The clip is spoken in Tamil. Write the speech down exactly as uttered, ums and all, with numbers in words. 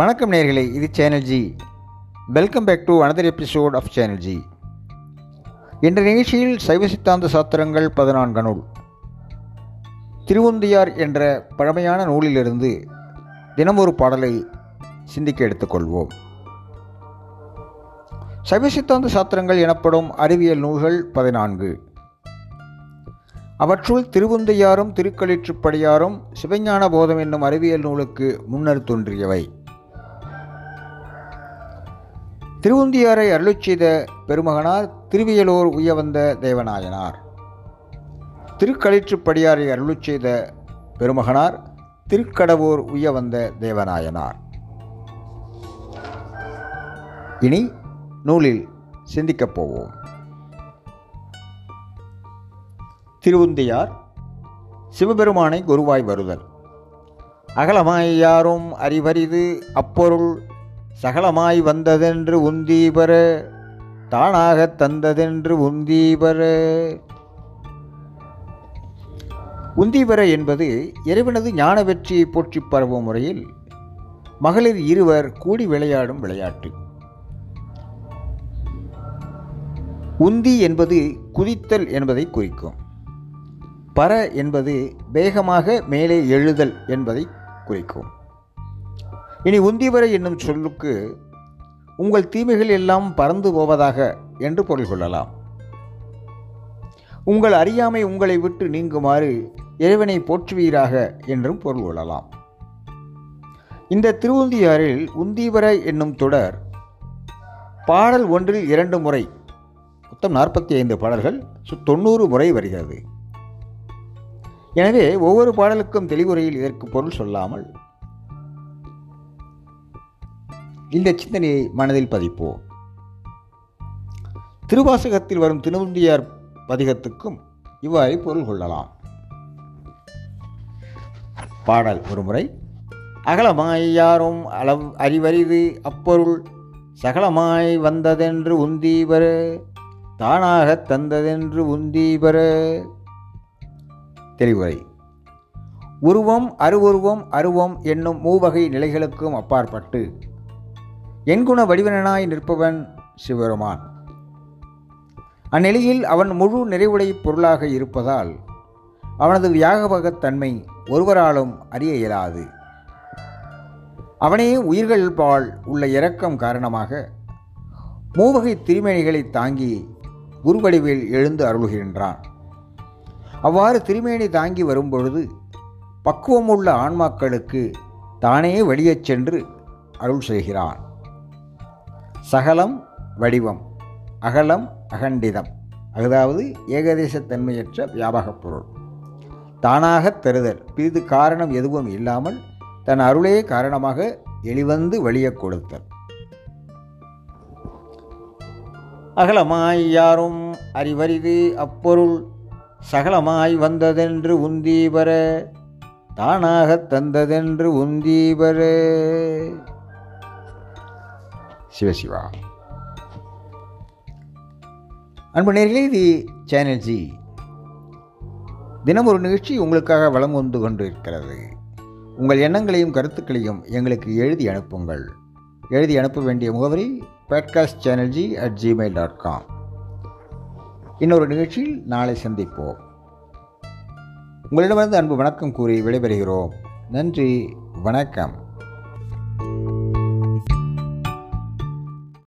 வணக்கம் நேயர்களே, இது channel G. Welcome back to another episode of channel G. என்ற நிகழ்ச்சியில் சைவ சித்தாந்த சாத்திரங்கள் பதினான்கு நூல் திருவுந்தியார் என்ற பழமையான நூலிலிருந்து தினமொரு பாடலை சிந்திக்க எடுத்துக்கொள்வோம். சைவ சித்தாந்த சாத்திரங்கள் எனப்படும் அறிவியல் நூல்கள் பதினான்கு. அவற்றுள் திருவுந்தியாரும் திருக்களிற்றுப்படியாரும் சிவஞான போதம் என்னும் அறிவியல் நூலுக்கு முன்னர் தோன்றியவை. திருவுந்தியாரை அருளிச் செய்த பெருமகனார் திருவியலூர் உயவந்த தேவநாயனார். திருக்களிற்றுப்படியாரை அருளிச் செய்த பெருமகனார் திருக்கடவூர் உயவந்த தேவநாயனார். இனி நூலில் சிந்திக்கப் போவோம். திருவுந்தியார் சிவபெருமானை குருவாய் வருதல். அகலமாய் யாரும் அறிவறிது அப்பொருள் சகலமாய் வந்ததென்று உந்தீபர தானாக தந்ததென்று உந்தீபர. உந்தீபர என்பது இறைவனது ஞான வெற்றியை போற்றி பரவும் முறையில் மகளிர் இருவர் கூடி விளையாடும் விளையாட்டு. உந்தி என்பது குதித்தல் என்பதை குறிக்கும். பர என்பது வேகமாக மேலே எழுதல் என்பதை குறிக்கும். இனி உந்திவரை என்னும் சொல்லுக்கு உங்கள் தீமைகள் எல்லாம் பறந்து போவதாக என்று பொருள் கொள்ளலாம். உங்கள் அறியாமை உங்களை விட்டு நீங்குமாறு இறைவனை போற்றுவீராக என்றும் பொருள் கொள்ளலாம். இந்த திருவுந்தியாரில் உந்திவரை என்னும் தொடர் பாடல் ஒன்றில் இரண்டு முறை, மொத்தம் நாற்பத்தி ஐந்து பாடல்கள், தொண்ணூறு முறை வருகிறது. எனவே ஒவ்வொரு பாடலுக்கும் தெளிவுரையில் இதற்கு பொருள் சொல்லாமல் இந்த சிந்தனையை மனதில் பதிப்போம். திருவாசகத்தில் வரும் திருவுந்தியார் பதிகத்துக்கும் இவ்வாறு பொருள் கொள்ளலாம். பாடல் ஒருமுறை. அகலமாய் யாரும் அளவு அறிவறிது அப்பொருள் சகலமாய் வந்ததென்று உந்தீபர தானாக தந்ததென்று உந்தீபர. தெளிவுரை. உருவம் அருவுருவம் அருவம் என்னும் மூவகை நிலைகளுக்கும் அப்பாற்பட்டு எண்குண வடிவனாய் நிற்பவன் சிவபெருமான். அந்நிலையில் அவன் முழு நிறைவுடை பொருளாக இருப்பதால் அவனது வியாகபகத்தன்மை ஒருவராலும் அறிய இயலாது. அவனே உயிர்கள் பால் உள்ள இரக்கம் காரணமாக மூவகை திருமேனிகளை தாங்கி குருவடிவில் எழுந்து அருள்கின்றான். அவ்வாறு திருமேனி தாங்கி வரும்பொழுது பக்குவமுள்ள ஆன்மாக்களுக்கு தானே வெளியே சென்று அருள் செய்கிறான். சகலம் வடிவம், அகலம் அகண்டிதம், அதாவது ஏகதேசத்தன்மையற்ற வியாபகப் பொருள். தானாக தருதல், பிறிது காரணம் எதுவும் இல்லாமல் தன் அருளே காரணமாக எளிவந்து வெளியே கொடுத்தல். அகலமாய் யாரும் அறிவறிது அப்பொருள் சகலமாய் வந்ததென்று உந்தீபர தானாக தந்ததென்று உந்தீபர. சிவசிவா. அன்பு நேயர்களே, இது சேனல் ஜி. தினம் ஒரு நிகழ்ச்சி உங்களுக்காக வலம் வந்து கொண்டு இருக்கிறது. உங்கள் எண்ணங்களையும் கருத்துக்களையும் எங்களுக்கு எழுதி அனுப்புங்கள். எழுதி அனுப்ப வேண்டிய முகவரி podcast channel G at Gmail dot com. இன்னொரு நிகழ்ச்சியில் நாளை சந்திப்போம். உங்களிடமிருந்து அன்பு வணக்கம் கூறி விடைபெறுகிறோம். நன்றி, வணக்கம்.